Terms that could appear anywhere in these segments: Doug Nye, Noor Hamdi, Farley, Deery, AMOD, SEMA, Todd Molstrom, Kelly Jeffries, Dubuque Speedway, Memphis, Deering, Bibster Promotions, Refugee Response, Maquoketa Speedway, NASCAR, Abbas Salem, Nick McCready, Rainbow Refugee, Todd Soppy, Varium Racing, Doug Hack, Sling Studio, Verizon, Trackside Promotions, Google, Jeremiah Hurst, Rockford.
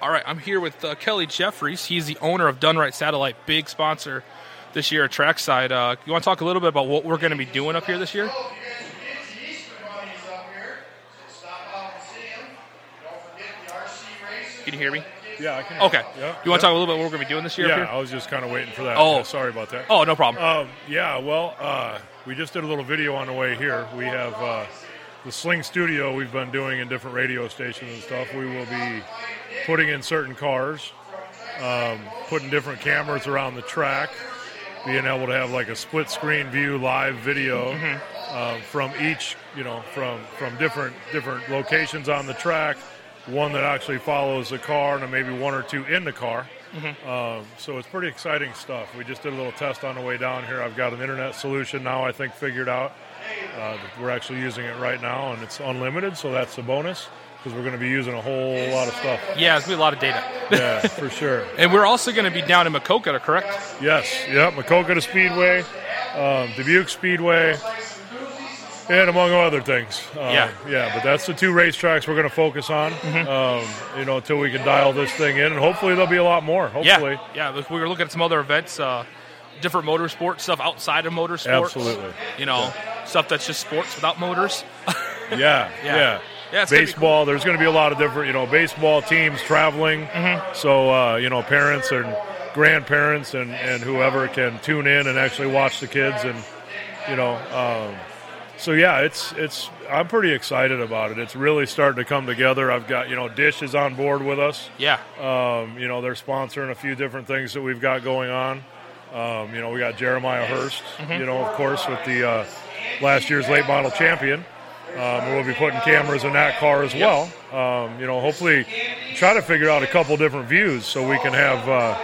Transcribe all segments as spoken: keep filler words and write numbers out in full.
All right, I'm here with uh, Kelly Jeffries. He's the owner of Dunright Satellite, big sponsor this year at Trackside. Uh, you want to talk a little bit about what we're going to be doing up here this year? Can you hear me? Yeah, I can. Okay. Yeah, you want to yeah. talk a little bit about what we're going to be doing this year? Yeah, up here? I was just kind of waiting for that. Oh. Yeah, sorry about that. Oh, no problem. Uh, yeah, well, uh, we just did a little video on the way here. We have uh, the Sling Studio we've been doing in different radio stations and stuff. We will be putting in certain cars, um, putting different cameras around the track, being able to have like a split-screen view live video mm-hmm. uh, from each, you know, from from different different locations on the track. One that actually follows the car, and maybe one or two in the car. Mm-hmm. Um, so it's pretty exciting stuff. We just did a little test on the way down here. I've got an internet solution now, I think, figured out. Uh, we're actually using it right now, and it's unlimited, so that's a bonus, because we're going to be using a whole lot of stuff. Yeah, it's going to be a lot of data. Yeah, for sure. And we're also going to be down in Maquoketa, correct? Yes, yep, Maquoketa Speedway, um, Dubuque Speedway, and among other things. Uh, yeah. Yeah, but that's the two racetracks we're going to focus on, mm-hmm. um, you know, until we can dial this thing in. And hopefully there'll be a lot more, hopefully. Yeah, yeah. We were looking at some other events, uh, different motorsports, stuff outside of motorsports. Absolutely. You know, yeah. stuff that's just sports without motors. yeah, yeah. yeah. yeah baseball, cool. There's going to be a lot of different, you know, baseball teams traveling. Mm-hmm. So, uh, you know, parents and grandparents and, and whoever can tune in and actually watch the kids and, you know, um, So, yeah, it's it's. I'm pretty excited about it. It's really starting to come together. I've got, you know, Dish is on board with us. Yeah. Um, you know, they're sponsoring a few different things that we've got going on. Um, you know, we got Jeremiah Hurst, mm-hmm. you know, of course, with the uh, last year's late model champion. Um, we'll be putting cameras in that car as well. Um, you know, hopefully try to figure out a couple different views so we can have, uh,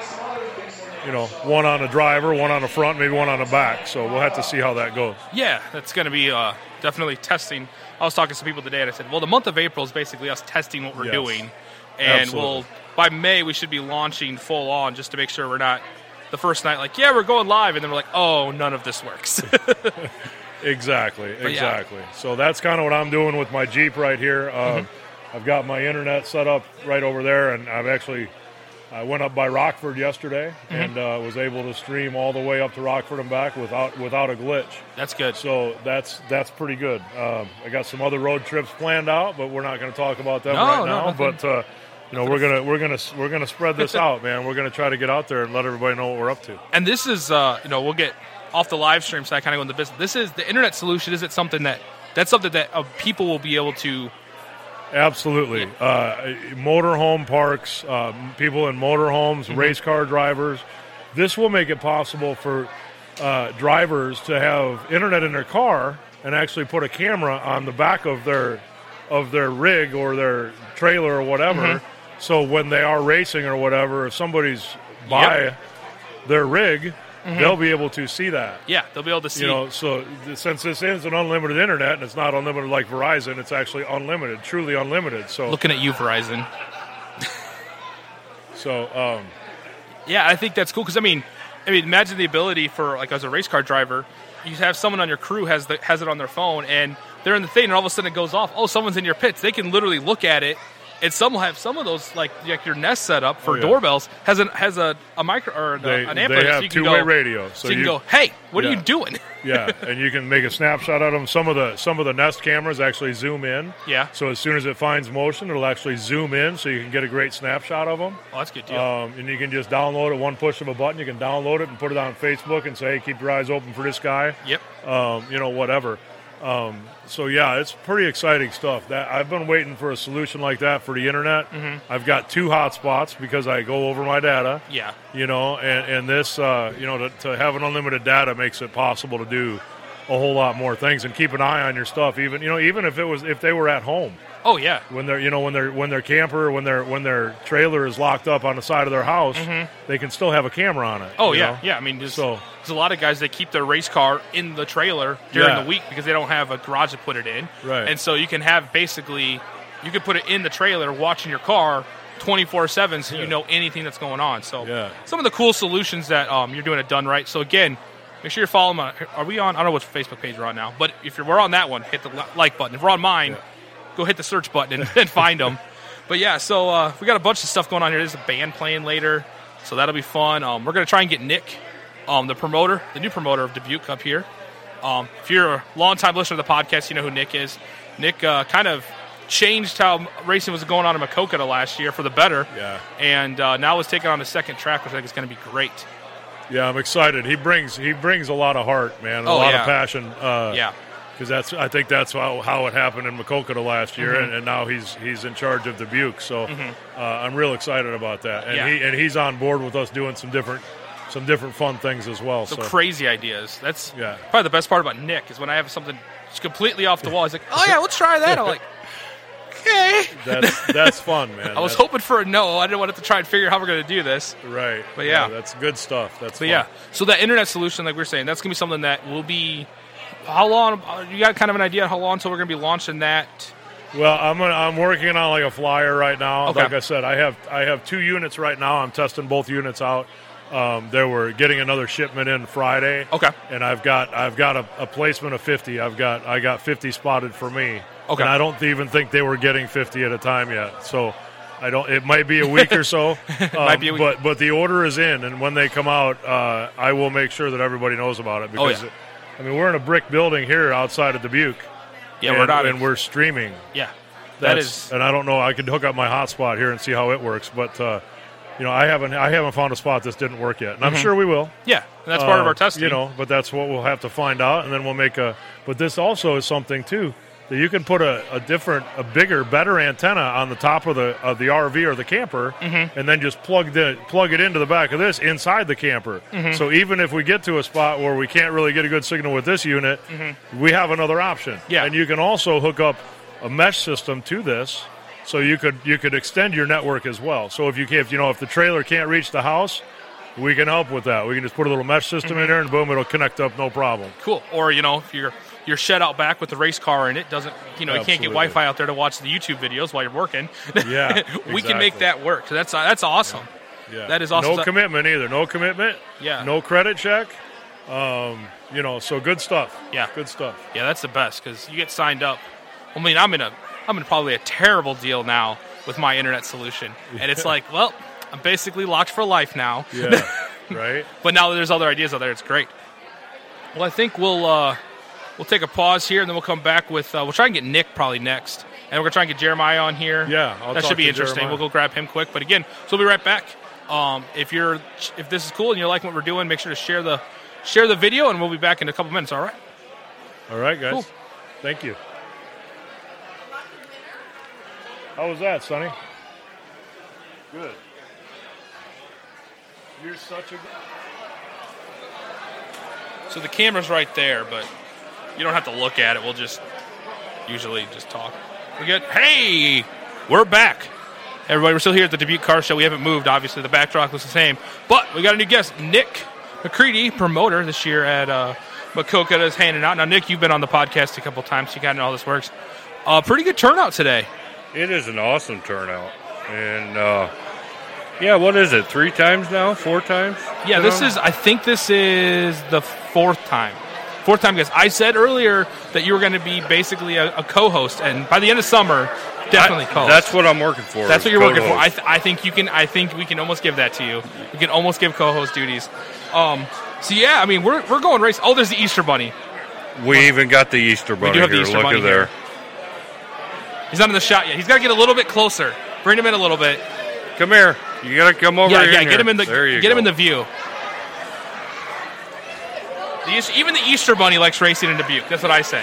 you know, one on the driver, one on the front, maybe one on the back. So we'll have to see how that goes. Yeah, that's going to be uh, definitely testing. I was talking to some people today, and I said, well, the month of April is basically us testing what we're yes. doing. And Absolutely. we'll by May, we should be launching full on just to make sure we're not the first night like, yeah, we're going live. And then we're like, oh, none of this works. exactly, but exactly. Yeah. So that's kind of what I'm doing with my Jeep right here. Um, mm-hmm. I've got my internet set up right over there, and I've actually – I went up by Rockford yesterday mm-hmm. and uh, was able to stream all the way up to Rockford and back without without a glitch. That's good. So that's that's pretty good. Um, I got some other road trips planned out, but we're not going to talk about them no, right no, now. Nothing. But uh, you know, we're gonna we're gonna we're gonna spread this out, man. We're gonna try to get out there and let everybody know what we're up to. And this is, uh, you know, we'll get off the live stream side, kind of go into business. This is the internet solution. Isn't something that that's something that uh, people will be able to. Absolutely. Uh, motorhome parks, uh, people in motorhomes, mm-hmm. race car drivers. This will make it possible for uh, drivers to have internet in their car and actually put a camera on the back of their of their rig or their trailer or whatever. Mm-hmm. So when they are racing or whatever, if somebody's by yep. their rig, mm-hmm. they'll be able to see that. Yeah, they'll be able to see. You know, so since this is an unlimited internet and it's not unlimited like Verizon, it's actually unlimited, truly unlimited. So looking at you, Verizon. so, um, yeah, I think that's cool because I mean, I mean, imagine the ability for like as a race car driver, you have someone on your crew has the, has it on their phone and they're in the thing and all of a sudden it goes off. Oh, someone's in your pits. They can literally look at it. And some will have some of those, like, like your Nest set up for oh, yeah. doorbells, has an has a, a micro or they, an amp. They have so two-way radio, so, so you, you can go, "Hey, what yeah. are you doing?" yeah, and you can make a snapshot of them. Some of the some of the Nest cameras actually zoom in. Yeah. So as soon as it finds motion, it'll actually zoom in, so you can get a great snapshot of them. Oh, that's a good deal. Um, and you can just download it, one push of a button. You can download it and put it on Facebook and say, "Hey, keep your eyes open for this guy." Yep. Um, you know, whatever. Um, so, yeah, it's pretty exciting stuff. That I've been waiting for a solution like that for the internet. Mm-hmm. I've got two hotspots because I go over my data. Yeah. You know, and, and this, uh, you know, to, to have an unlimited data makes it possible to do a whole lot more things and keep an eye on your stuff, even, you know, even if it was, if they were at home. Oh, yeah. When they're, you know, when they're, when their camper, when their, when their trailer is locked up on the side of their house, mm-hmm. they can still have a camera on it. Oh, yeah. Know? Yeah. I mean, just so. There's a lot of guys that keep their race car in the trailer during yeah. the week because they don't have a garage to put it in. Right. And so you can have basically, you can put it in the trailer watching your car twenty-four seven so yeah. you know anything that's going on. So yeah. some of the cool solutions that um, you're doing at Dunright. So again, make sure you're following my, are we on, I don't know what Facebook page we're on now, but if you're, we're on that one, hit the like button. If we're on mine, yeah. go hit the search button and, and find them. But yeah, so uh, we got a bunch of stuff going on here. There's a band playing later, so that'll be fun. Um, we're going to try and get Nick, um, the promoter, the new promoter of Dubuque, up here. Um, if you're a longtime listener to the podcast, you know who Nick is. Nick uh, kind of changed how racing was going on in Maquoketa last year for the better. Yeah. And uh, now is taking on a second track, which I think is going to be great. Yeah, I'm excited. He brings he brings a lot of heart, man, a oh, lot yeah. of passion. Uh, yeah. Because that's, I think that's how, how it happened in Maquoketa last year, mm-hmm. and, and now he's he's in charge of Dubuque. So mm-hmm. uh, I'm real excited about that, and yeah. he and he's on board with us doing some different some different fun things as well. Some so. crazy ideas. That's yeah. probably the best part about Nick is when I have something just completely off the wall. He's like, "Oh yeah, let's try that." I'm like, "Okay." That's that's fun, man. I was that's... hoping for a no. I didn't want to, have to try and figure out how we're going to do this. Right. But yeah, yeah that's good stuff. That's but fun. yeah. So that internet solution, like we were saying, that's going to be something that will be. How long? You got kind of an idea how long until we're going to be launching that? Well, I'm gonna, I'm working on like a flyer right now. Okay. Like I said, I have I have two units right now. I'm testing both units out. Um, they were getting another shipment in Friday. Okay. And I've got I've got a, a placement of fifty. I've got I got fifty spotted for me. Okay. And I don't even think they were getting fifty at a time yet. So I don't. It might be a week or so. Um, might be a week. But but the order is in, and when they come out, uh, I will make sure that everybody knows about it because. Oh, yeah. it, I mean, we're in a brick building here outside of Dubuque. Yeah, and, we're not. And we're streaming. Yeah. That That's, is. And I don't know. I could hook up my hotspot here and see how it works. But, uh, you know, I haven't I haven't found a spot that's didn't work yet. And mm-hmm. I'm sure we will. Yeah. And that's uh, part of our testing. You know, but that's what we'll have to find out. And then we'll make a – but this also is something, too, that you can put a, a different, a bigger, better antenna on the top of the of the R V or the camper, mm-hmm. and then just plug the plug it into the back of this inside the camper. Mm-hmm. So even if we get to a spot where we can't really get a good signal with this unit, mm-hmm. we have another option. Yeah. And you can also hook up a mesh system to this, so you could you could extend your network as well. So if you can't, if, you know, if the trailer can't reach the house, we can help with that. We can just put a little mesh system mm-hmm. in there, and boom, it'll connect up, no problem. Cool. Or you know, if you're Your shed out back with the race car in it doesn't, you know, Absolutely. You can't get Wi-Fi out there to watch the YouTube videos while you're working. Yeah, we exactly. can make that work. So that's that's awesome. Yeah, yeah. That is awesome. No so, commitment either. No commitment. Yeah. No credit check. Um, you know, so good stuff. Yeah, good stuff. Yeah, that's the best because you get signed up. I mean, I'm in a, I'm in probably a terrible deal now with my internet solution, yeah. and it's like, well, I'm basically locked for life now. Yeah, right. But now that there's other ideas out there, it's great. Well, I think we'll. Uh, We'll take a pause here, and then we'll come back with uh, – we'll try and get Nick probably next. And we're going to try and get Jeremiah on here. Yeah, I'll That should be interesting. Jeremiah. We'll go grab him quick. But, again, so we'll be right back. Um, if you're – if this is cool and you like what we're doing, make sure to share the share the video, and we'll be back in a couple minutes. All right? All right, guys. Cool. Thank you. How was that, Sonny? Good. You're such a – So the camera's right there, but – you don't have to look at it. We'll just usually just talk. We get, hey, we're back. Everybody, we're still here at the Dubuque Car Show. We haven't moved, obviously. The backdrop looks the same. But we got a new guest, Nick McCready, promoter this year at uh, Maquoketa, is handing out. Now, Nick, you've been on the podcast a couple times, so you kind of know how this works. Uh, pretty good turnout today. It is an awesome turnout. And, uh, yeah, what is it, three times now, four times? Yeah, this is, I think this is the fourth time. Fourth time, guys. I said earlier that you were going to be basically a, a co-host, and by the end of summer, definitely I, co-host. That's what I'm working for. That's what you're co-host. working for. I, th- I think you can. I think we can almost give that to you. We can almost give co-host duties. Um, so yeah, I mean, we're we're going race. Oh, there's the Easter Bunny. We um, even got the Easter Bunny. We do have here. the Easter Look Bunny there. Here. He's not in the shot yet. He's got to get a little bit closer. Bring him in a little bit. Come here. You got to come over. Yeah, yeah. Here. Get him in the. There you get go. him in the view. The, even the Easter Bunny likes racing in Dubuque. That's what I say.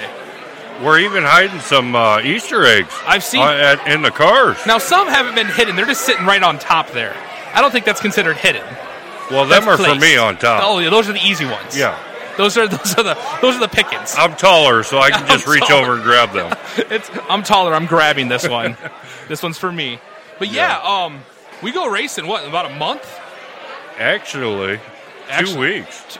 We're even hiding some uh, Easter eggs. I've seen uh, at, in the cars. Now some haven't been hidden; they're just sitting right on top there. I don't think that's considered hidden. Well, that's them are placed. For me on top. Oh, yeah, those are the easy ones. Yeah, those are those are the those are the pickings. I'm taller, so I can just I'm reach taller. over and grab them. it's, I'm taller. I'm grabbing this one. This one's for me. But yeah, yeah. Um, we go racing what in about a month? Actually, Actually two weeks. Two,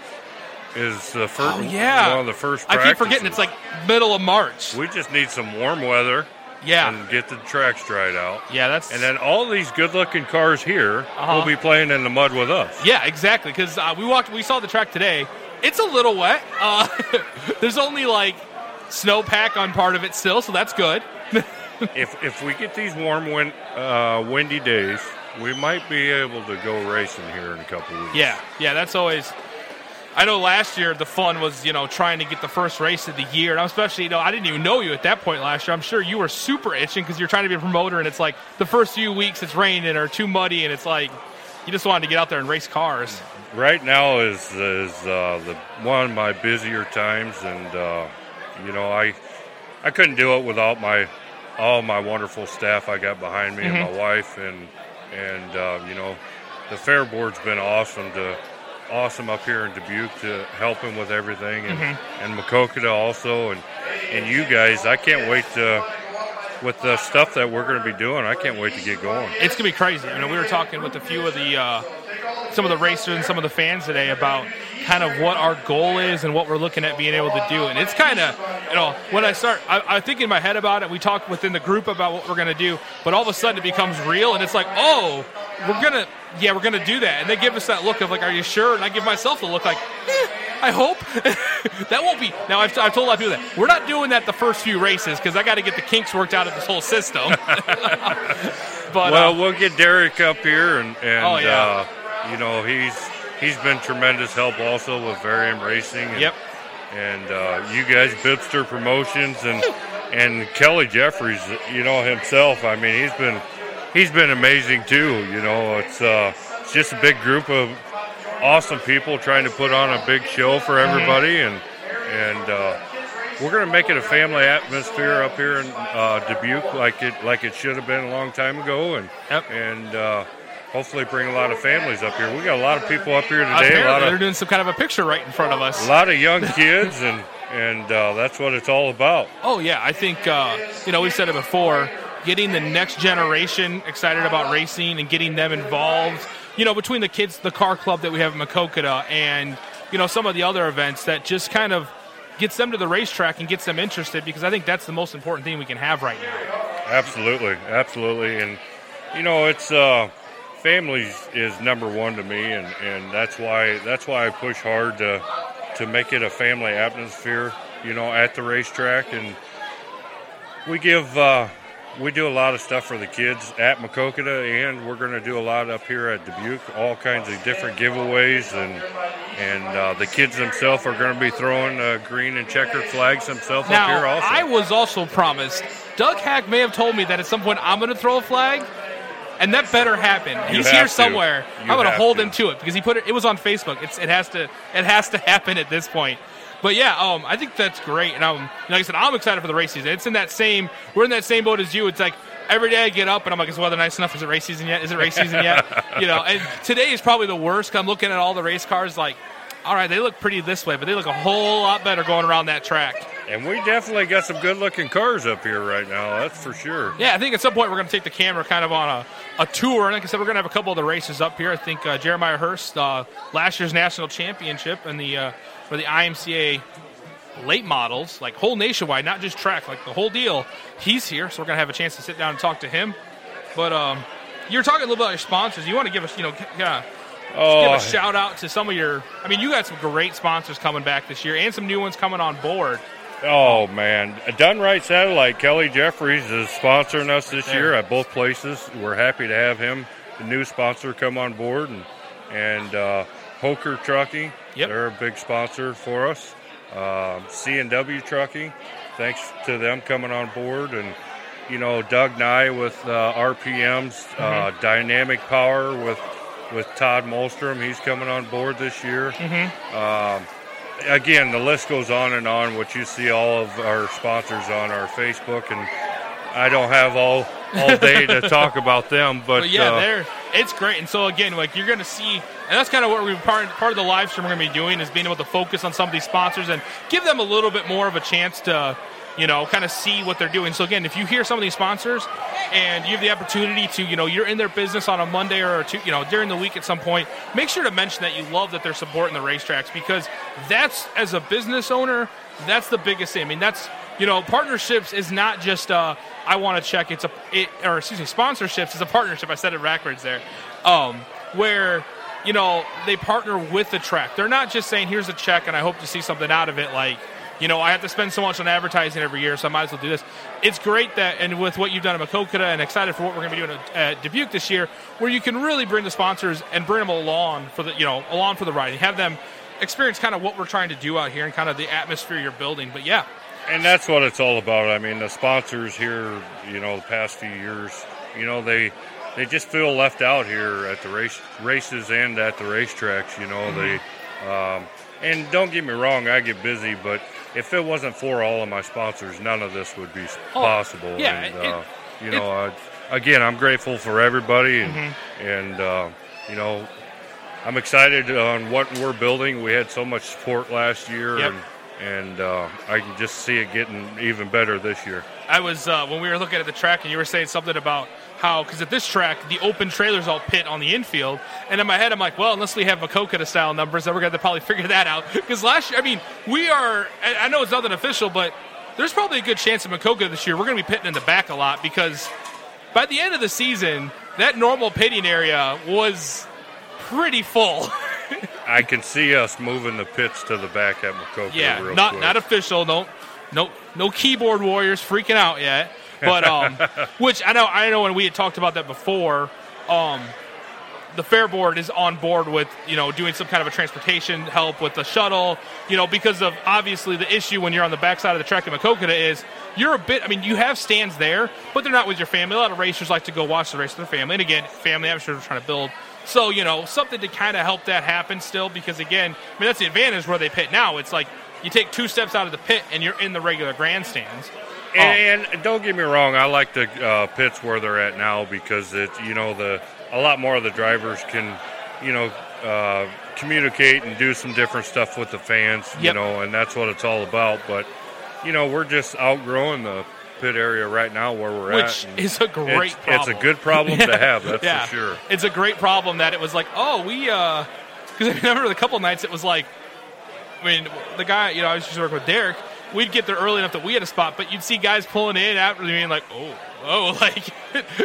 Is the first oh, yeah. one of the first practices. I keep forgetting it's like middle of March. We just need some warm weather. Yeah. And get the tracks dried out. Yeah, that's. And then all these good-looking cars here uh-huh. will be playing in the mud with us. Yeah, exactly. Because uh, we walked, we saw the track today. It's a little wet. Uh, there's only like snowpack on part of it still, so that's good. if if we get these warm, wind, uh, windy days, we might be able to go racing here in a couple weeks. Yeah, yeah, that's always. I know last year the fun was, you know, trying to get the first race of the year. And especially, you know, I didn't even know you at that point last year. I'm sure you were super itching because you're trying to be a promoter, and it's like the first few weeks it's raining or too muddy, and it's like you just wanted to get out there and race cars. Right now is is uh, the one of my busier times, and uh, you know, I I couldn't do it without my all my wonderful staff I got behind me, mm-hmm. and my wife, and and uh, you know, the fair board's been awesome to. Awesome up here in Dubuque to help him with everything, and, mm-hmm. and Maquoketa also, and and you guys. I can't wait to with the stuff that we're going to be doing. I can't wait to get going. It's gonna be crazy. You know, we were talking with a few of the uh, some of the racers and some of the fans today about kind of what our goal is and what we're looking at being able to do. And it's kind of, you know, when I start, I, I think in my head about it. We talk within the group about what we're gonna do, but all of a sudden it becomes real, and it's like, oh, we're gonna. Yeah, we're going to do that. And they give us that look of like, are you sure? And I give myself the look like, eh, I hope. That won't be. Now, I've, I've told a lot of people that. We're not doing that the first few races because I got to get the kinks worked out of this whole system. But Well, uh, we'll get Derek up here. And, and oh, yeah. uh, you know, he's he's been tremendous help also with Varium Racing. And, yep. And uh, you guys, Bibster Promotions, and, and Kelly Jeffries, you know, himself. I mean, he's been... He's been amazing too, you know. It's uh, it's just a big group of awesome people trying to put on a big show for everybody, and and uh, we're gonna make it a family atmosphere up here in uh, Dubuque, like it like it should have been a long time ago, and yep. and uh, hopefully bring a lot of families up here. We got a lot of people up here today. A lot of, they're doing some kind of a picture right in front of us. A lot of young kids, and and uh, that's what it's all about. Oh yeah, I think uh, you know, we've said it before. Getting the next generation excited about racing and getting them involved, you know, between the kids, the car club that we have in Maquoketa, and, you know, some of the other events that just kind of gets them to the racetrack and gets them interested, because I think that's the most important thing we can have right now. Absolutely. Absolutely. And, you know, it's uh, families is number one to me, and, and that's why that's why I push hard to to make it a family atmosphere, you know, at the racetrack. And we give uh, – we do a lot of stuff for the kids at Maquoketa, and we're going to do a lot up here at Dubuque, all kinds of different giveaways, and and uh, the kids themselves are going to be throwing uh, green and checkered flags themselves up here also. Now, I was also promised, Doug Hack may have told me that at some point I'm going to throw a flag, and that better happen. He's here somewhere. I'm going to hold him to it, because he put it, it was on Facebook. It's, it has to, it has to happen at this point. But yeah, um, I think that's great, and I'm, like I said, I'm excited for the race season. It's in that same, we're in that same boat as you. It's like every day I get up and I'm like, is the weather nice enough? Is it race season yet? Is it race season yet? You know, and today is probably the worst. I'm looking at all the race cars, like, all right, they look pretty this way, but they look a whole lot better going around that track. And we definitely got some good-looking cars up here right now, that's for sure. Yeah, I think at some point we're going to take the camera kind of on a, a tour. And like I said, we're going to have a couple of the races up here. I think uh, Jeremiah Hurst, uh, last year's national championship, and the uh, for the I M C A late models, like whole nationwide, not just track, like the whole deal, he's here. So we're going to have a chance to sit down and talk to him. But um, you were talking a little bit about your sponsors. You want to give us, you know, kind of... Oh. Give a shout-out to some of your – I mean, you got some great sponsors coming back this year and some new ones coming on board. Oh, man. Dunright Satellite, Kelly Jeffries is sponsoring us this right year at both places. We're happy to have him, the new sponsor, come on board. And, and uh, Hoker Trucking, yep. They're a big sponsor for us. Uh, C and W Trucking, thanks to them coming on board. And, you know, Doug Nye with uh, R P Ms, mm-hmm. uh, Dynamic Power with – with Todd Molstrom, he's coming on board this year. Mm-hmm. Um, again, the list goes on and on, which you see all of our sponsors on our Facebook, and I don't have all all day to talk about them. But, but yeah, uh, they're, it's great. And so, again, like you're going to see, and that's kind of what we're part, part of the live stream we're going to be doing is being able to focus on some of these sponsors and give them a little bit more of a chance to, you know, kind of see what they're doing. So, again, if you hear some of these sponsors and you have the opportunity to, you know, you're in their business on a Monday or, a two, you know, during the week at some point, make sure to mention that you love that they're supporting the racetracks, because that's, as a business owner, that's the biggest thing. I mean, that's, you know, partnerships is not just uh, I want to check. It's a, it, or excuse me, sponsorships is a partnership. I said it backwards there, um, where, you know, they partner with the track. They're not just saying, here's a check and I hope to see something out of it, like, you know, I have to spend so much on advertising every year, so I might as well do this. it's great that, and with what you've done at Maquoketa, and excited for what we're going to be doing at Dubuque this year, where you can really bring the sponsors and bring them along for the, you know, along for the ride, and have them experience kind of what we're trying to do out here and kind of the atmosphere you're building. But yeah, and that's what it's all about. I mean, the sponsors here, you know, the past few years, you know, they they just feel left out here at the race races and at the racetracks. You know, mm-hmm. they um, and don't get me wrong, I get busy, but if it wasn't for all of my sponsors, none of this would be oh, possible. Yeah, and, uh, it, you know, it, I, again, I'm grateful for everybody, and, mm-hmm. and uh, you know, I'm excited on what we're building. We had so much support last year, yep. and, and uh, I can just see it getting even better this year. I was uh, when we were looking at the track, and you were saying something about how, because at this track, the open trailers all pit on the infield, and in my head, I'm like, well, unless we have Maquoketa-style numbers, then we're going to probably figure that out. Because last year, I mean, we are, I know it's nothing official, but there's probably a good chance in Maquoketa this year we're going to be pitting in the back a lot, because by the end of the season, that normal pitting area was pretty full. I can see us moving the pits to the back at Maquoketa. Yeah, real not quick. Not official. No, no, no keyboard warriors freaking out yet. But um, which I know, I know, when we had talked about that before, um, the fair board is on board with, you know, doing some kind of a transportation help with the shuttle, you know, because of obviously the issue when you're on the backside of the track in Maquoketa is you're a bit. I mean, you have stands there, but they're not with your family. A lot of racers like to go watch the race with their family, and again, family, I'm sure, we're trying to build. So, you know, something to kind of help that happen still, because again, I mean, that's the advantage where they pit now. It's like you take two steps out of the pit and you're in the regular grandstands. Oh. And, and don't get me wrong, I like the uh, pits where they're at now, because it, you know, the a lot more of the drivers can, you know, uh, communicate and do some different stuff with the fans, yep. you know, and that's what it's all about. But, you know, we're just outgrowing the pit area right now where we're Which at. Which is a great it's, problem. It's a good problem yeah. to have, that's yeah. for sure. It's a great problem that it was like, oh, we, because uh, I remember the couple of nights it was like, I mean, the guy, you know, I was just working with Derek. We'd get there early enough that we had a spot, but you'd see guys pulling in after being like, oh, oh, like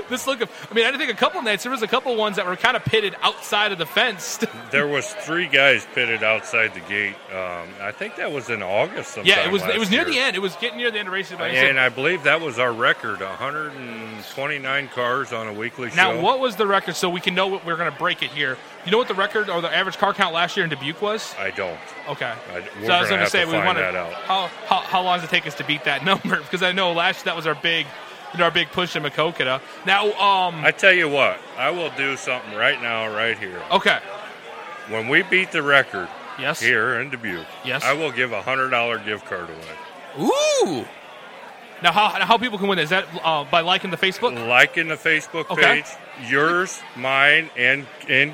this look of, I mean, I think a couple nights, there was a couple ones that were kind of pitted outside of the fence. There was three guys pitted outside the gate. Um, I think that was in August sometime. Yeah, it was it was near year. the end. It was getting near the end of racing. And, and I believe that was our record, one hundred twenty-nine cars on a weekly show. Now, what was the record, so we can know what we're going to break it here? You know what the record or the average car count last year in Dubuque was? I don't. Okay. I, we're so I was going to say, we want to how, how how long does it take us to beat that number? Because I know last year that was our big our big push in Maquoketa. Now, um, I tell you what, I will do something right now, right here. Okay. When we beat the record, yes. here in Dubuque, yes. I will give a hundred dollar gift card away. Ooh. Now, how how people can win? Is that uh, by liking the Facebook? Liking the Facebook okay. page, yours, mine, and and.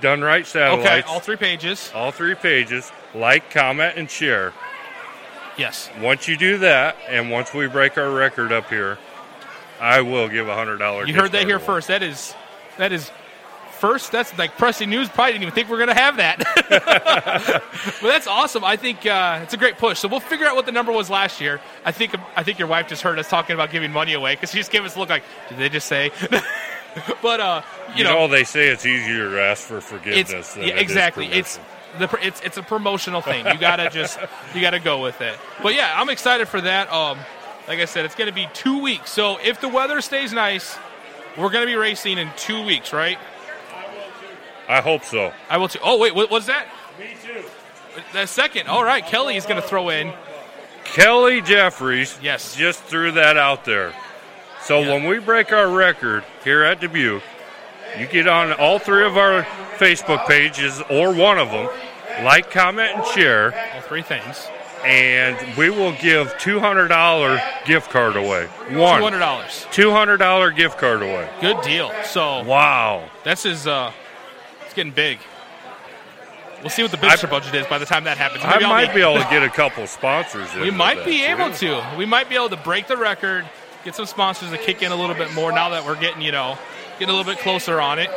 Dunright Satellite. Okay, all three pages. All three pages. Like, comment, and share. Yes. Once you do that, and once we break our record up here, I will give a hundred dollars. You heard that here away. First. That is, that is, first. That's like pressing news. Probably didn't even think we we're gonna have that. Well, that's awesome. I think uh, it's a great push. So we'll figure out what the number was last year. I think I think your wife just heard us talking about giving money away, because she just gave us a look like, did they just say? But uh, you, you know, know, they say it's easier to ask for forgiveness. It's, than yeah, it exactly. Is it's the it's it's a promotional thing. You gotta just you gotta go with it. But yeah, I'm excited for that. Um, like I said, it's gonna be two weeks. So if the weather stays nice, we're gonna be racing in two weeks, right? I will too. I hope so. I will too. Oh wait, what was that? Me too. That second. All right, Kelly is gonna throw in. Kelly Jeffries. Yes. Just threw that out there. So yeah. when we break our record here at Dubuque, you get on all three of our Facebook pages or one of them, like, comment, and share. All three things. And we will give two hundred dollars gift card away. One. two hundred dollars. two hundred dollars gift card away. Good deal. So wow. This is uh, it's getting big. We'll see what the booster budget is by the time that happens. Maybe I might I'll be able to get a couple sponsors in. We might be able too. to. We might be able to break the record. Get some sponsors to kick in a little bit more now that we're getting, you know, getting a little bit closer on it.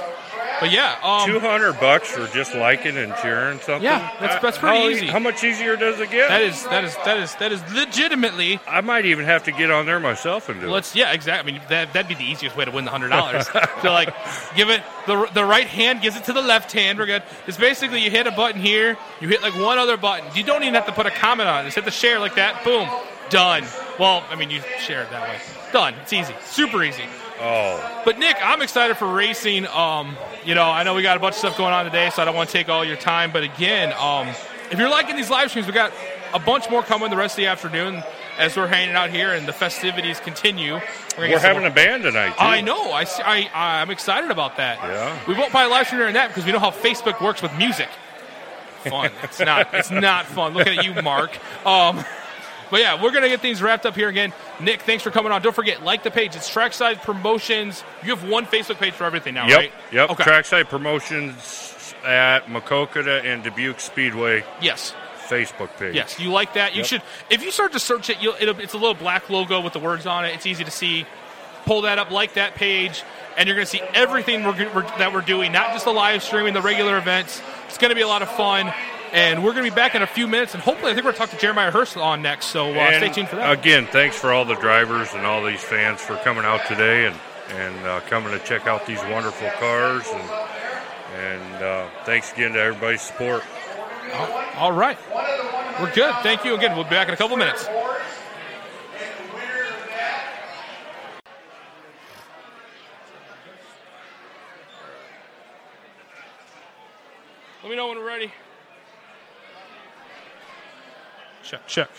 But yeah, um, two hundred bucks for just liking and cheering something. Yeah, that's that's pretty how, easy. How much easier does it get? That is that is that is that is legitimately. I might even have to get on there myself and do let's, it. Let's yeah, exactly. I mean, that that'd be the easiest way to win the hundred dollars. So like, give it the the right hand gives it to the left hand. We're good. It's basically you hit a button here, you hit like one other button. You don't even have to put a comment on it. Just hit the share like that. Boom, done. Well, I mean, you share it that way. Done. It's easy. Super easy. Oh. But, Nick, I'm excited for racing. Um, you know, I know we got a bunch of stuff going on today, so I don't want to take all your time. But, again, um, if you're liking these live streams, we got a bunch more coming the rest of the afternoon as we're hanging out here and the festivities continue. We're, we're having more. a band tonight, too. I know. I, I, I'm excited about that. Yeah. We won't probably live stream during that because we know how Facebook works with music. Fun. It's not It's not fun. Looking at you, Mark. Um, but, yeah, we're going to get things wrapped up here again. Nick, thanks for coming on. Don't forget, like the page. It's Trackside Promotions. You have one Facebook page for everything now, yep, right? Yep, okay. Trackside Promotions at Maquoketa and Dubuque Speedway. Yes. Facebook page. Yes, you like that? You yep. should. If you start to search it, you'll, it'll, it's a little black logo with the words on it. It's easy to see. Pull that up, like that page, and you're going to see everything we're, we're, that we're doing, not just the live streaming, the regular events. It's going to be a lot of fun, and we're going to be back in a few minutes, and hopefully I think we're going to talk to Jeremiah Hurst on next, so uh, stay tuned for that. Again, thanks for all the drivers and all these fans for coming out today and, and uh, coming to check out these wonderful cars, and, and uh, thanks again to everybody's support. Oh, all right. We're good. Thank you again. We'll be back in a couple minutes. Let me know when we're ready. Check, check.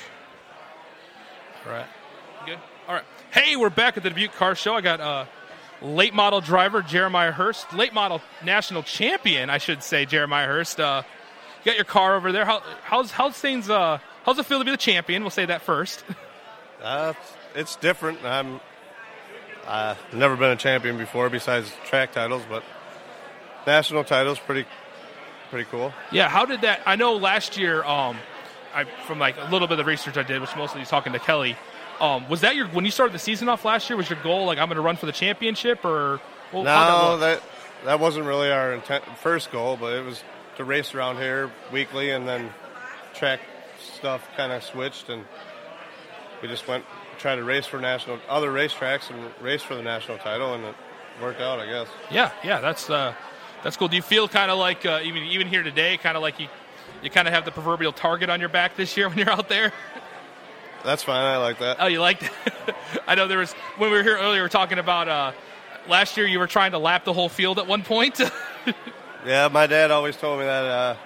All right. Good? All right. Hey, we're back at the Dubuque Car Show. I got uh, late model driver Jeremiah Hurst, late model national champion, I should say, Jeremiah Hurst. Uh, you got your car over there. How, how's how's things? Uh, how's it feel to be the champion? We'll say that first. uh, it's different. I'm uh, never been a champion before, besides track titles, but national titles pretty. Pretty cool. Yeah, how did that – I know last year um, I, from, like, a little bit of research I did, which mostly was talking to Kelly, um, was that your – when you started the season off last year, was your goal, like, I'm going to run for the championship or well, – No, that, that that wasn't really our intent, first goal, but it was to race around here weekly, and then track stuff kind of switched, and we just went trying to race for national – other racetracks and race for the national title, and it worked out, I guess. Yeah, yeah, that's uh, – That's cool. Do you feel kind of like, uh, even even here today, kind of like you, you kind of have the proverbial target on your back this year when you're out there? That's fine. I like that. Oh, you like that? I know there was, when we were here earlier, we were talking about uh, last year you were trying to lap the whole field at one point. Yeah, my dad always told me that uh,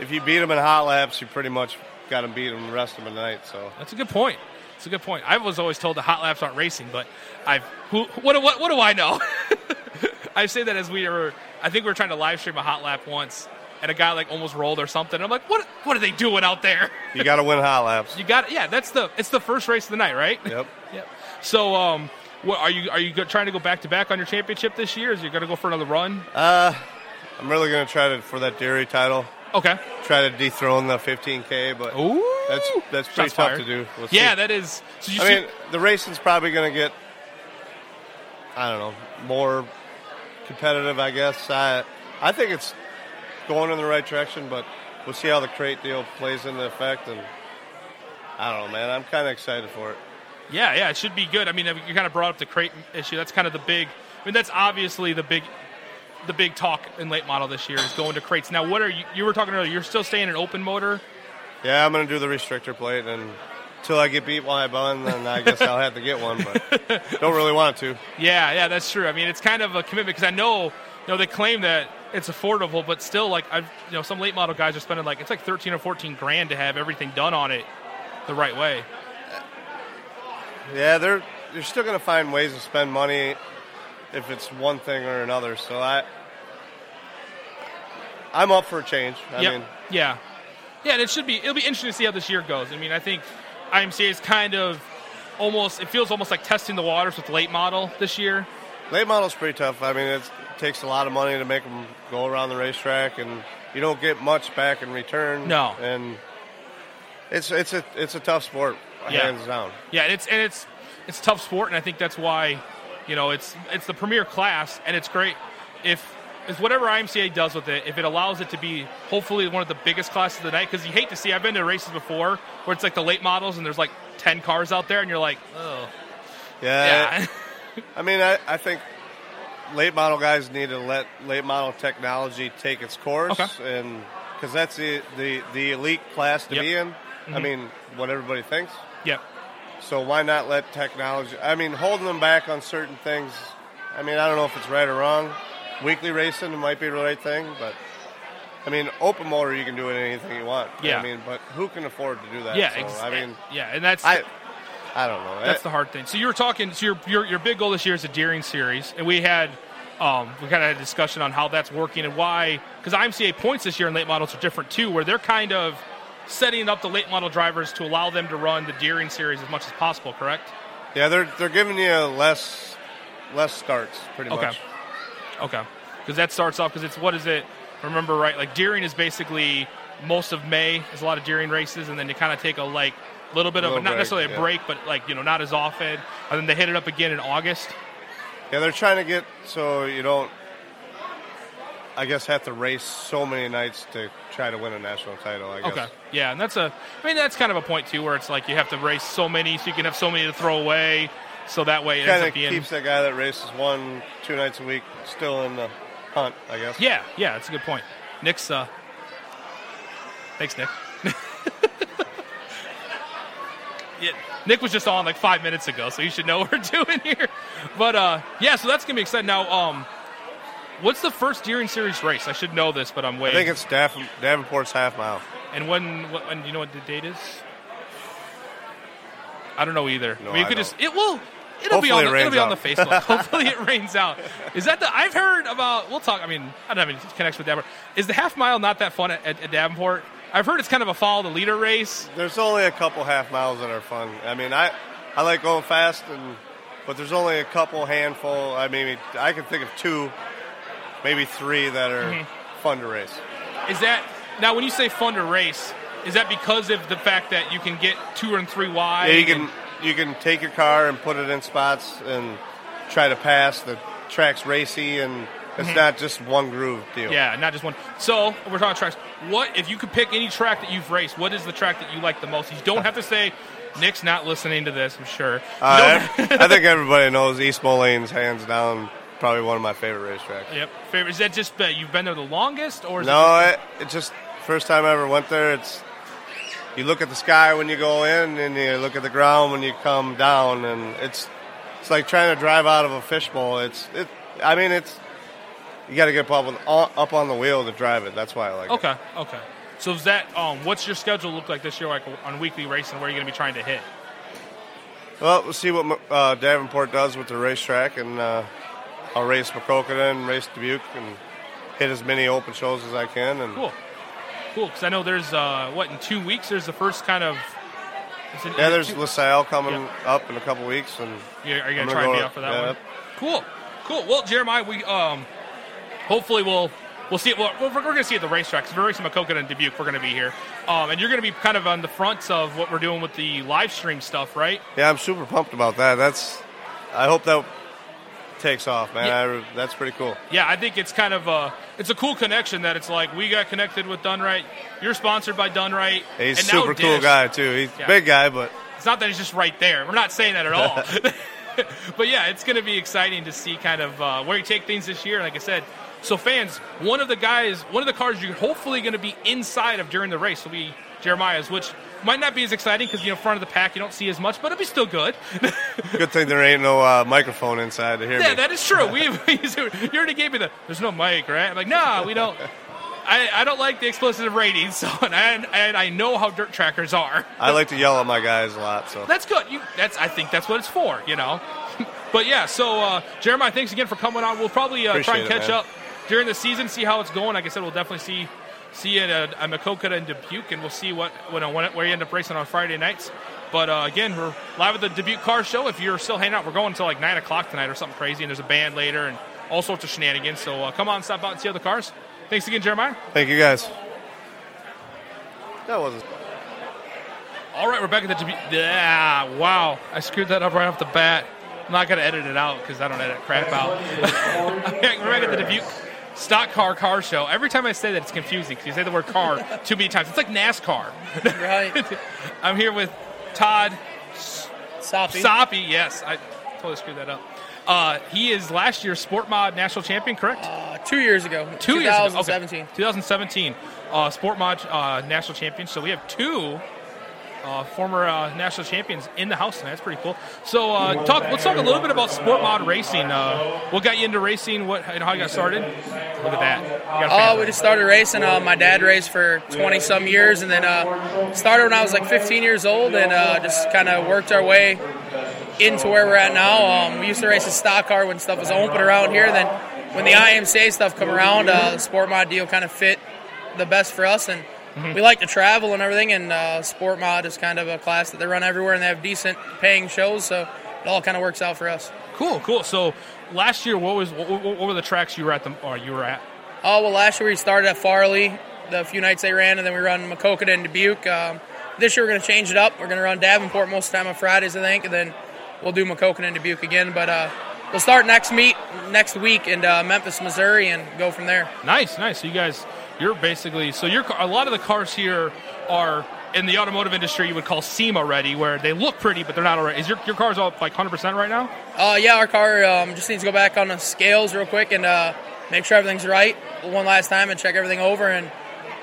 if you beat them in hot laps, you pretty much got them beat them the rest of the night. So that's a good point. That's a good point. I was always told the hot laps aren't racing, but I've who what what, what do I know? I say that as we were, I think we were trying to live stream a hot lap once, and a guy like almost rolled or something. I'm like, what What are they doing out there? You got to win hot laps. You got, yeah, that's the, it's the first race of the night, right? Yep. Yep. So, um, what are you, are you trying to go back to back on your championship this year? Is you going to go for another run? Uh, I'm really going to try to, for that Deery title. Okay. Try to dethrone the fifteen K, but Ooh, that's, that's pretty tough fired. to do. We'll yeah, see. that is. So you I see, mean, the racing's probably going to get, I don't know, more competitive, I guess. I I think it's going in the right direction, but we'll see how the crate deal plays into effect. And I don't know, man. I'm kind of excited for it. Yeah, yeah, it should be good. I mean, you kind of brought up the crate issue. That's kind of the big. I mean, that's obviously the big, the big talk in late model this year is going to crates. Now, what are you? You were talking earlier. You're still staying in open motor. Yeah, I'm going to do the restrictor plate and. Until I get beat while I bun, then I guess I'll have to get one, but don't really want to. Yeah, yeah, that's true. I mean, it's kind of a commitment because I know, you know, they claim that it's affordable, but still, like, I've, you know, some late model guys are spending like it's like thirteen or fourteen grand to have everything done on it the right way. Yeah, they're they're still going to find ways to spend money if it's one thing or another. So I, I'm up for a change. I yep. mean, yeah, yeah, and it should be it'll be interesting to see how this year goes. I mean, I think. I M C A is kind of almost, it feels almost like testing the waters with late model this year. Late model's pretty tough. I mean, it's, it takes a lot of money to make them go around the racetrack, and you don't get much back in return. No. And it's it's a it's a tough sport, yeah. hands down. Yeah, and it's and it's it's a tough sport, and I think that's why, you know, it's it's the premier class, and it's great if it's whatever I M C A does with it, if it allows it to be hopefully one of the biggest classes of the night, because you hate to see, I've been to races before where it's like the late models and there's like ten cars out there and you're like, oh. Yeah. yeah. It, I mean, I, I think late model guys need to let late model technology take its course. Okay. And because that's the, the, the elite class to yep. be in. Mm-hmm. I mean, what everybody thinks. Yep. So why not let technology... I mean, holding them back on certain things, I mean, I don't know if it's right or wrong. Weekly racing might be the right thing, but... I mean, open motor, you can do it anything you want. Yeah. I mean, but who can afford to do that? Yeah, so, ex- I mean... Yeah, and that's... I, I don't know. That's I, the hard thing. So you were talking... So your, your your big goal this year is the Deering Series, and we had... Um, we kind of had a discussion on how that's working and why, because I M C A points this year in late models are different too, where they're kind of setting up the late model drivers to allow them to run the Deering Series as much as possible, correct? Yeah, they're they're giving you less less starts, pretty okay. much. Okay. Because that starts off, because it's, what is it, remember right, like Deering is basically most of May, there's a lot of Deering races, and then you kind of take a like little bit a little of, break, not necessarily a yeah. break, but like, you know, not as often, and then they hit it up again in August. Yeah, they're trying to get so you don't, I guess, have to race so many nights to try to win a national title, I guess. Okay, yeah, and that's a, I mean, that's kind of a point, too, where it's like you have to race so many so you can have so many to throw away, so that way it kind ends up being. Keeps that guy that races one, two nights a week still in the hunt, I guess. Yeah, yeah, that's a good point. Nick's, uh, thanks, Nick. Yeah, Nick was just on like five minutes ago, so you should know what we're doing here. But, uh, yeah, so that's going to be exciting. Now, um, what's the first Deering Series race? I should know this, but I'm waiting. I think it's Daven- Davenport's half mile. And when, what, and you know what the date is? I don't know either. No, I mean, you could just, it will, it'll be on the, it'll be on the Facebook. Hopefully it rains out. Is that the, I've heard about, we'll talk, I mean, I don't have any connection with Davenport. Is the half mile not that fun at, at, at Davenport? I've heard it's kind of a follow-the-leader race. There's only a couple half miles that are fun. I mean, I, I like going fast, and but there's only a couple handful. I mean, I can think of two, maybe three that are mm-hmm. fun to race. Is that now when you say fun to race? Is that because of the fact that you can get two and three wide? Yeah, you can and, you can take your car and put it in spots and try to pass. The track's racy and. It's not just one groove deal. Yeah, not just one. So we're talking tracks. What if you could pick any track that you've raced? What is the track that you like the most? You don't have to say. Nick's not listening to this. I'm sure. Uh, I think everybody knows East Moline's hands down. Probably one of my favorite racetracks. Yep. Favorite. Is that just uh, you've been there the longest, or is no? It just, it, it just first time I ever went there. It's you look at the sky when you go in, and you look at the ground when you come down, and it's it's like trying to drive out of a fishbowl. It's it. I mean, it's. You got to get up on, up on the wheel to drive it. That's why I like okay, it. Okay, okay. So is that um, what's your schedule look like this year, like on weekly racing? Where are you going to be trying to hit? Well, we'll see what uh, Davenport does with the racetrack, and uh, I'll race Maquoketa and race Dubuque, and hit as many open shows as I can. And cool, cool. Because I know there's uh, what in two weeks there's the first kind of. An, yeah, there's two? LaSalle coming yeah. up in a couple weeks, and yeah, are you going to try and be out for that yeah. one? Cool, cool. Well, Jeremiah, we um. Hopefully we'll we'll see it. Well, we're, we're going to see it at the racetrack because we're racing Maquoketa and Dubuque. We're going to be here, um, and you're going to be kind of on the fronts of what we're doing with the live stream stuff, right? Yeah, I'm super pumped about that. That's I hope that takes off, man. Yeah. I, that's pretty cool. Yeah, I think it's kind of a it's a cool connection that it's like we got connected with Dunright. You're sponsored by Dunright. Yeah, he's a super Dish. Cool guy too. He's a yeah. big guy, but it's not that he's just right there. We're not saying that at all. But yeah, it's going to be exciting to see kind of uh, where you take things this year. Like I said. So fans, one of the guys, one of the cars you're hopefully going to be inside of during the race will be Jeremiah's, which might not be as exciting because you know front of the pack you don't see as much, but it'll be still good. Good thing there ain't no uh, microphone inside to hear. Yeah, me. That is true. We you already gave me the. There's no mic, right? I'm like, nah, we don't. I, I don't like the explicit ratings, so and and I know how dirt trackers are. I like to yell at my guys a lot, so that's good. You that's I think that's what it's for, you know. But yeah, so uh, Jeremiah, thanks again for coming on. We'll probably uh, try and catch it, up. During the season, see how it's going. Like I said, we'll definitely see see it at, at Maquoketa and Dubuque, and we'll see what, what where you end up racing on Friday nights. But, uh, again, we're live at the Dubuque Car Show. If you're still hanging out, we're going until like nine o'clock tonight or something crazy, and there's a band later and all sorts of shenanigans. So uh, come on, stop out and see other cars. Thanks again, Jeremiah. Thank you, guys. That wasn't... All right, we're back at the Dubuque... Yeah, wow, I screwed that up right off the bat. I'm not going to edit it out because I don't edit crap out. We're back at the Dubuque... Stock car car show. Every time I say that, it's confusing because you say the word car too many times. It's like NASCAR. Right. I'm here with Todd Soppy. Soppy, yes. I totally screwed that up. Uh, he is last year's Sport Mod National Champion, correct? Uh, two years ago. Two years ago. twenty seventeen. Okay. twenty seventeen. Uh, Sport Mod uh, National Champion. So we have two uh, former uh, national champions in the house tonight. That's pretty cool. So uh, talk. let's talk a little bit about sport mod racing. Uh, what got you into racing? What and how you got started? Look at that. Oh, we just started racing. Uh, my dad raced for twenty-some years, and then uh, started when I was like fifteen years old, and uh, just kind of worked our way into where we're at now. Um, we used to race a stock car when stuff was open around here. Then when the I M C A stuff come around, uh, the sport mod deal kind of fit the best for us, and mm-hmm. we like to travel and everything, and uh, sport mod is kind of a class that they run everywhere, and they have decent paying shows, so it all kind of works out for us. Cool, cool. So last year, what was what, what were the tracks you were at? The, or you were at? Oh, well, last year we started at Farley, the few nights they ran, and then we run Maquoketa and Dubuque. Um, this year we're going to change it up. We're going to run Davenport most of the time on Fridays, I think, and then we'll do Maquoketa and Dubuque again, but uh, we'll start next meet next week in uh, Memphis, Missouri, and go from there. Nice, nice. So you guys, you're basically so you're a lot of the cars here are in the automotive industry you would call SEMA ready, where they look pretty but they're not already. Is your your car's all like one hundred percent right now? Uh, yeah, our car um, just needs to go back on the scales real quick and uh, make sure everything's right one last time and check everything over and.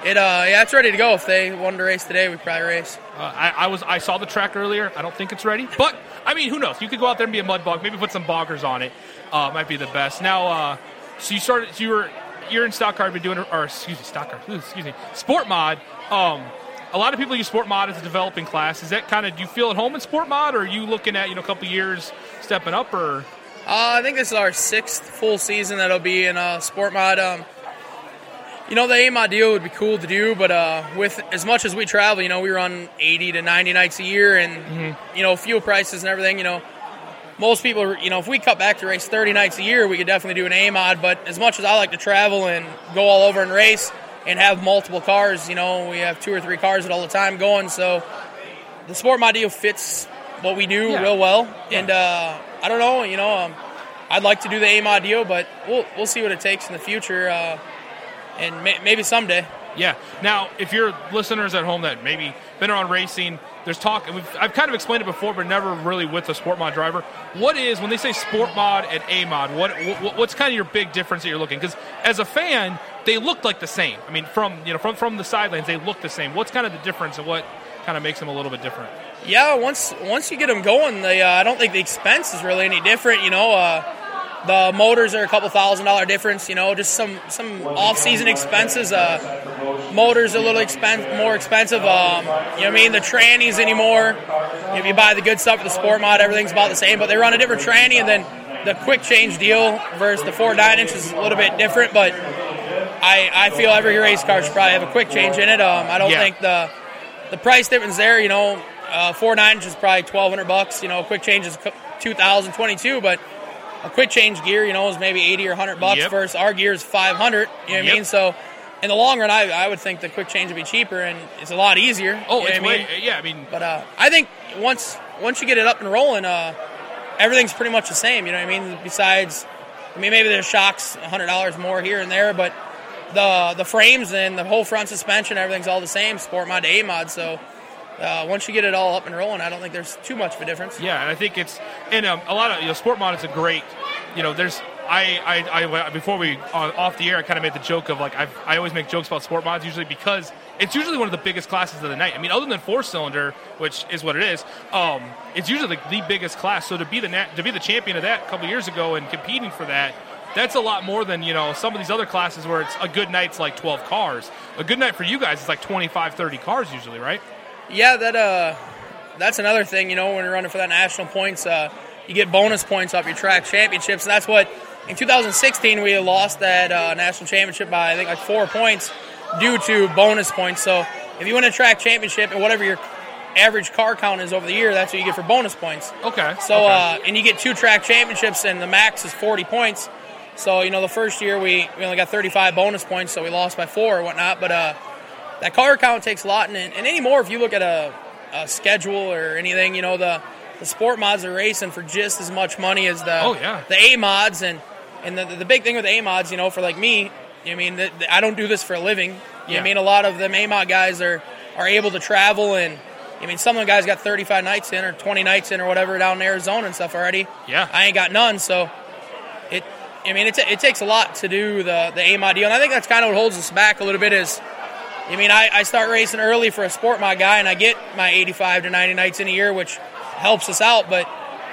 It uh yeah, it's ready to go. If they wanted to race today, we'd probably race. Uh, I, I was I saw the track earlier. I don't think it's ready, but I mean, who knows? You could go out there and be a mud bog. Maybe put some boggers on it. Uh, might be the best. Now, uh, so you started. So you were you're in stock car. Been doing or excuse me, stock car. Excuse me, sport mod. Um, a lot of people use sport mod as a developing class. Is that kind of do you feel at home in sport mod, or are you looking at you know a couple years stepping up? Or uh, I think this is our sixth full season that'll be in uh, sport mod. Um, You know, the A M O D deal would be cool to do, but uh, with as much as we travel, you know, we run eighty to ninety nights a year and, mm-hmm. you know, fuel prices and everything, you know, most people, you know, if we cut back to race thirty nights a year, we could definitely do an A M O D, but as much as I like to travel and go all over and race and have multiple cars, you know, we have two or three cars at all the time going, so the sport mod deal fits what we do yeah. real well, yeah. and uh, I don't know, you know, um, I'd like to do the A M O D deal, but we'll, we'll see what it takes in the future, uh, and may- maybe someday. Yeah. Now, if you're listeners at home that maybe been around racing, there's talk. And we've, I've kind of explained it before, but never really with a sport mod driver. What is when they say sport mod and A mod? What, what what's kind of your big difference that you're looking? Because as a fan, they look like the same. I mean, from you know from, from the sidelines, they look the same. What's kind of the difference, and what kind of makes them a little bit different? Yeah. Once once you get them going, they uh, I don't think the expense is really any different. You know. Uh, The motors are a couple thousand dollar difference, you know, just some, some off-season expenses. Uh, motors are a little expen- more expensive. Um, you know what I mean? The trannies anymore. If you buy the good stuff, the sport mod, everything's about the same. But they run a different tranny, and then the quick change deal versus the four nine inch is a little bit different. But I I feel every race car should probably have a quick change in it. Um, I don't yeah. think the the price difference there, you know, uh, four nine inch is probably twelve hundred bucks. You know, quick change is two thousand twenty-two, but a quick change gear, you know, is maybe eighty or one hundred bucks yep. versus our gear is five hundred, you know what yep. I mean? So in the long run, I I would think the quick change would be cheaper and it's a lot easier. Oh, you know it's way, mean? yeah, I mean. But uh, I think once once you get it up and rolling, uh, everything's pretty much the same, you know what I mean? Besides, I mean, maybe there's shocks, one hundred dollars more here and there, but the the frames and the whole front suspension, everything's all the same, sport mod to A mod, so. Uh, once you get it all up and rolling, I don't think there's too much of a difference. Yeah, and I think it's and um, a lot of you know, sport mod is a great, you know, there's I I, I before we uh, off the air, I kind of made the joke of like I I always make jokes about sport mods usually because it's usually one of the biggest classes of the night. I mean, other than four cylinder, which is what it is, um, it's usually the, the biggest class. So to be the nat- to be the champion of that a couple years ago and competing for that. That's a lot more than, you know, some of these other classes where it's a good night's like twelve cars. A good night for you guys is like twenty-five, thirty cars usually, right? Yeah, that uh, that's another thing, you know, when you're running for that national points, uh, you get bonus points off your track championships, and that's what, in two thousand sixteen, we lost that uh, national championship by, I think, like four points due to bonus points, so if you win a track championship and whatever your average car count is over the year, that's what you get for bonus points. Okay. So, okay. Uh, and you get two track championships, and the max is forty points, so, you know, the first year, we, we only got thirty-five bonus points, so we lost by four or whatnot, but, uh, that car count takes a lot, and, and anymore, if you look at a, a schedule or anything, you know, the, the sport mods are racing for just as much money as the oh, yeah. the A mods, and, and the the big thing with A mods, you know, for like me, I mean, the, the, I don't do this for a living. You yeah. know, I mean, a lot of them A mod guys are, are able to travel, and I mean, some of the guys got thirty-five nights in or twenty nights in or whatever down in Arizona and stuff already. Yeah, I ain't got none, so it. I mean, it t- it takes a lot to do the the A mod deal, and I think that's kind of what holds us back a little bit is. I mean, I, I start racing early for a sport my guy, and I get my eighty-five to ninety nights in a year, which helps us out. But,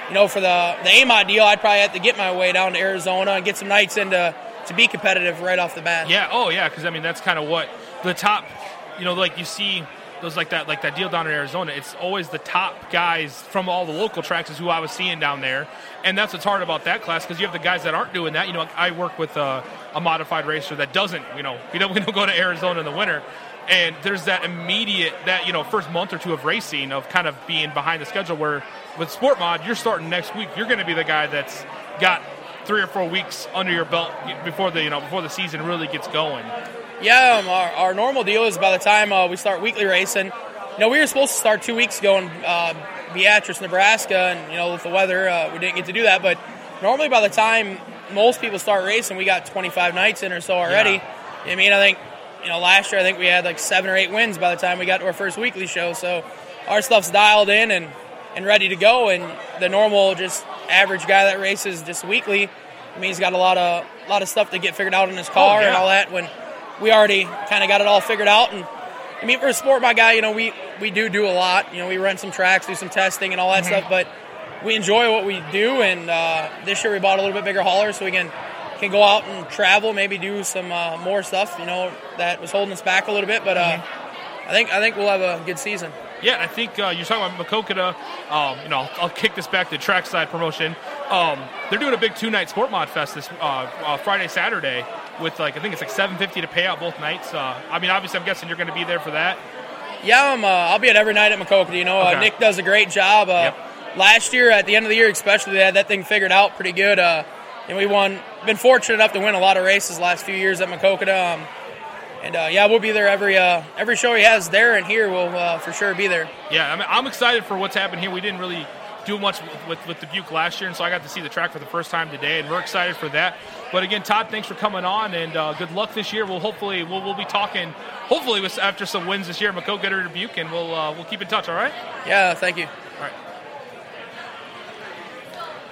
you know, for the the A M O D deal, I'd probably have to get my way down to Arizona and get some nights in to, to be competitive right off the bat. Yeah, oh, yeah, because, I mean, that's kind of what the top, you know, like you see those like that like that deal down in Arizona. It's always the top guys from all the local tracks is who I was seeing down there. And that's what's hard about that class, because you have the guys that aren't doing that. You know, I work with a, a modified racer that doesn't, you know, we don't, we don't go to Arizona in the winter. And there's that immediate, that, you know, first month or two of racing of kind of being behind the schedule, where with Sport Mod, you're starting next week. You're going to be the guy that's got three or four weeks under your belt before the, you know, before the season really gets going. Yeah, um, our, our normal deal is by the time uh, we start weekly racing, you know, we were supposed to start two weeks ago in uh, Beatrice, Nebraska, and, you know, with the weather, uh, we didn't get to do that. But normally by the time most people start racing, we got twenty-five nights in or so already. Yeah. I mean, I think, you know, last year I think we had like seven or eight wins by the time we got to our first weekly show. So our stuff's dialed in and, and ready to go. And the normal just average guy that races just weekly, I mean, he's got a lot of, a lot of stuff to get figured out in his car. Oh, yeah. And all that when – we already kind of got it all figured out. And I mean, for a sport, my guy, you know, we, we do do a lot. You know, we run some tracks, do some testing and all that mm-hmm. stuff, but we enjoy what we do. And uh, this year we bought a little bit bigger hauler so we can, can go out and travel, maybe do some uh, more stuff, you know, that was holding us back a little bit. But uh, mm-hmm. I think I think we'll have a good season. Yeah, I think uh, you're talking about Maquoketa. Um, you know, I'll, I'll kick this back to Trackside Promotion. Um, they're doing a big two-night Sport Mod Fest this uh, uh, Friday, Saturday, with, like, I think it's like seven fifty to pay out both nights. Uh, I mean, obviously, I'm guessing you're going to be there for that. Yeah, I'm, uh, I'll be at every night at Maquoketa. You know, okay. uh, Nick does a great job. Uh, yep. Last year, at the end of the year especially, they had that thing figured out pretty good. Uh, and we won. Been fortunate enough to win a lot of races the last few years at Maquoketa. Um, and, uh, yeah, we'll be there every uh, every show he has there and here. We'll uh, for sure be there. Yeah, I mean, I'm excited for what's happened here. We didn't really do much with, with Dubuque last year, and so I got to see the track for the first time today, and we're excited for that. But again, Todd, thanks for coming on, and uh, good luck this year. We'll hopefully we'll, we'll be talking hopefully with, after some wins this year, Maquoketa, Dubuque, and we'll uh, we'll keep in touch. All right? Yeah, thank you. All right.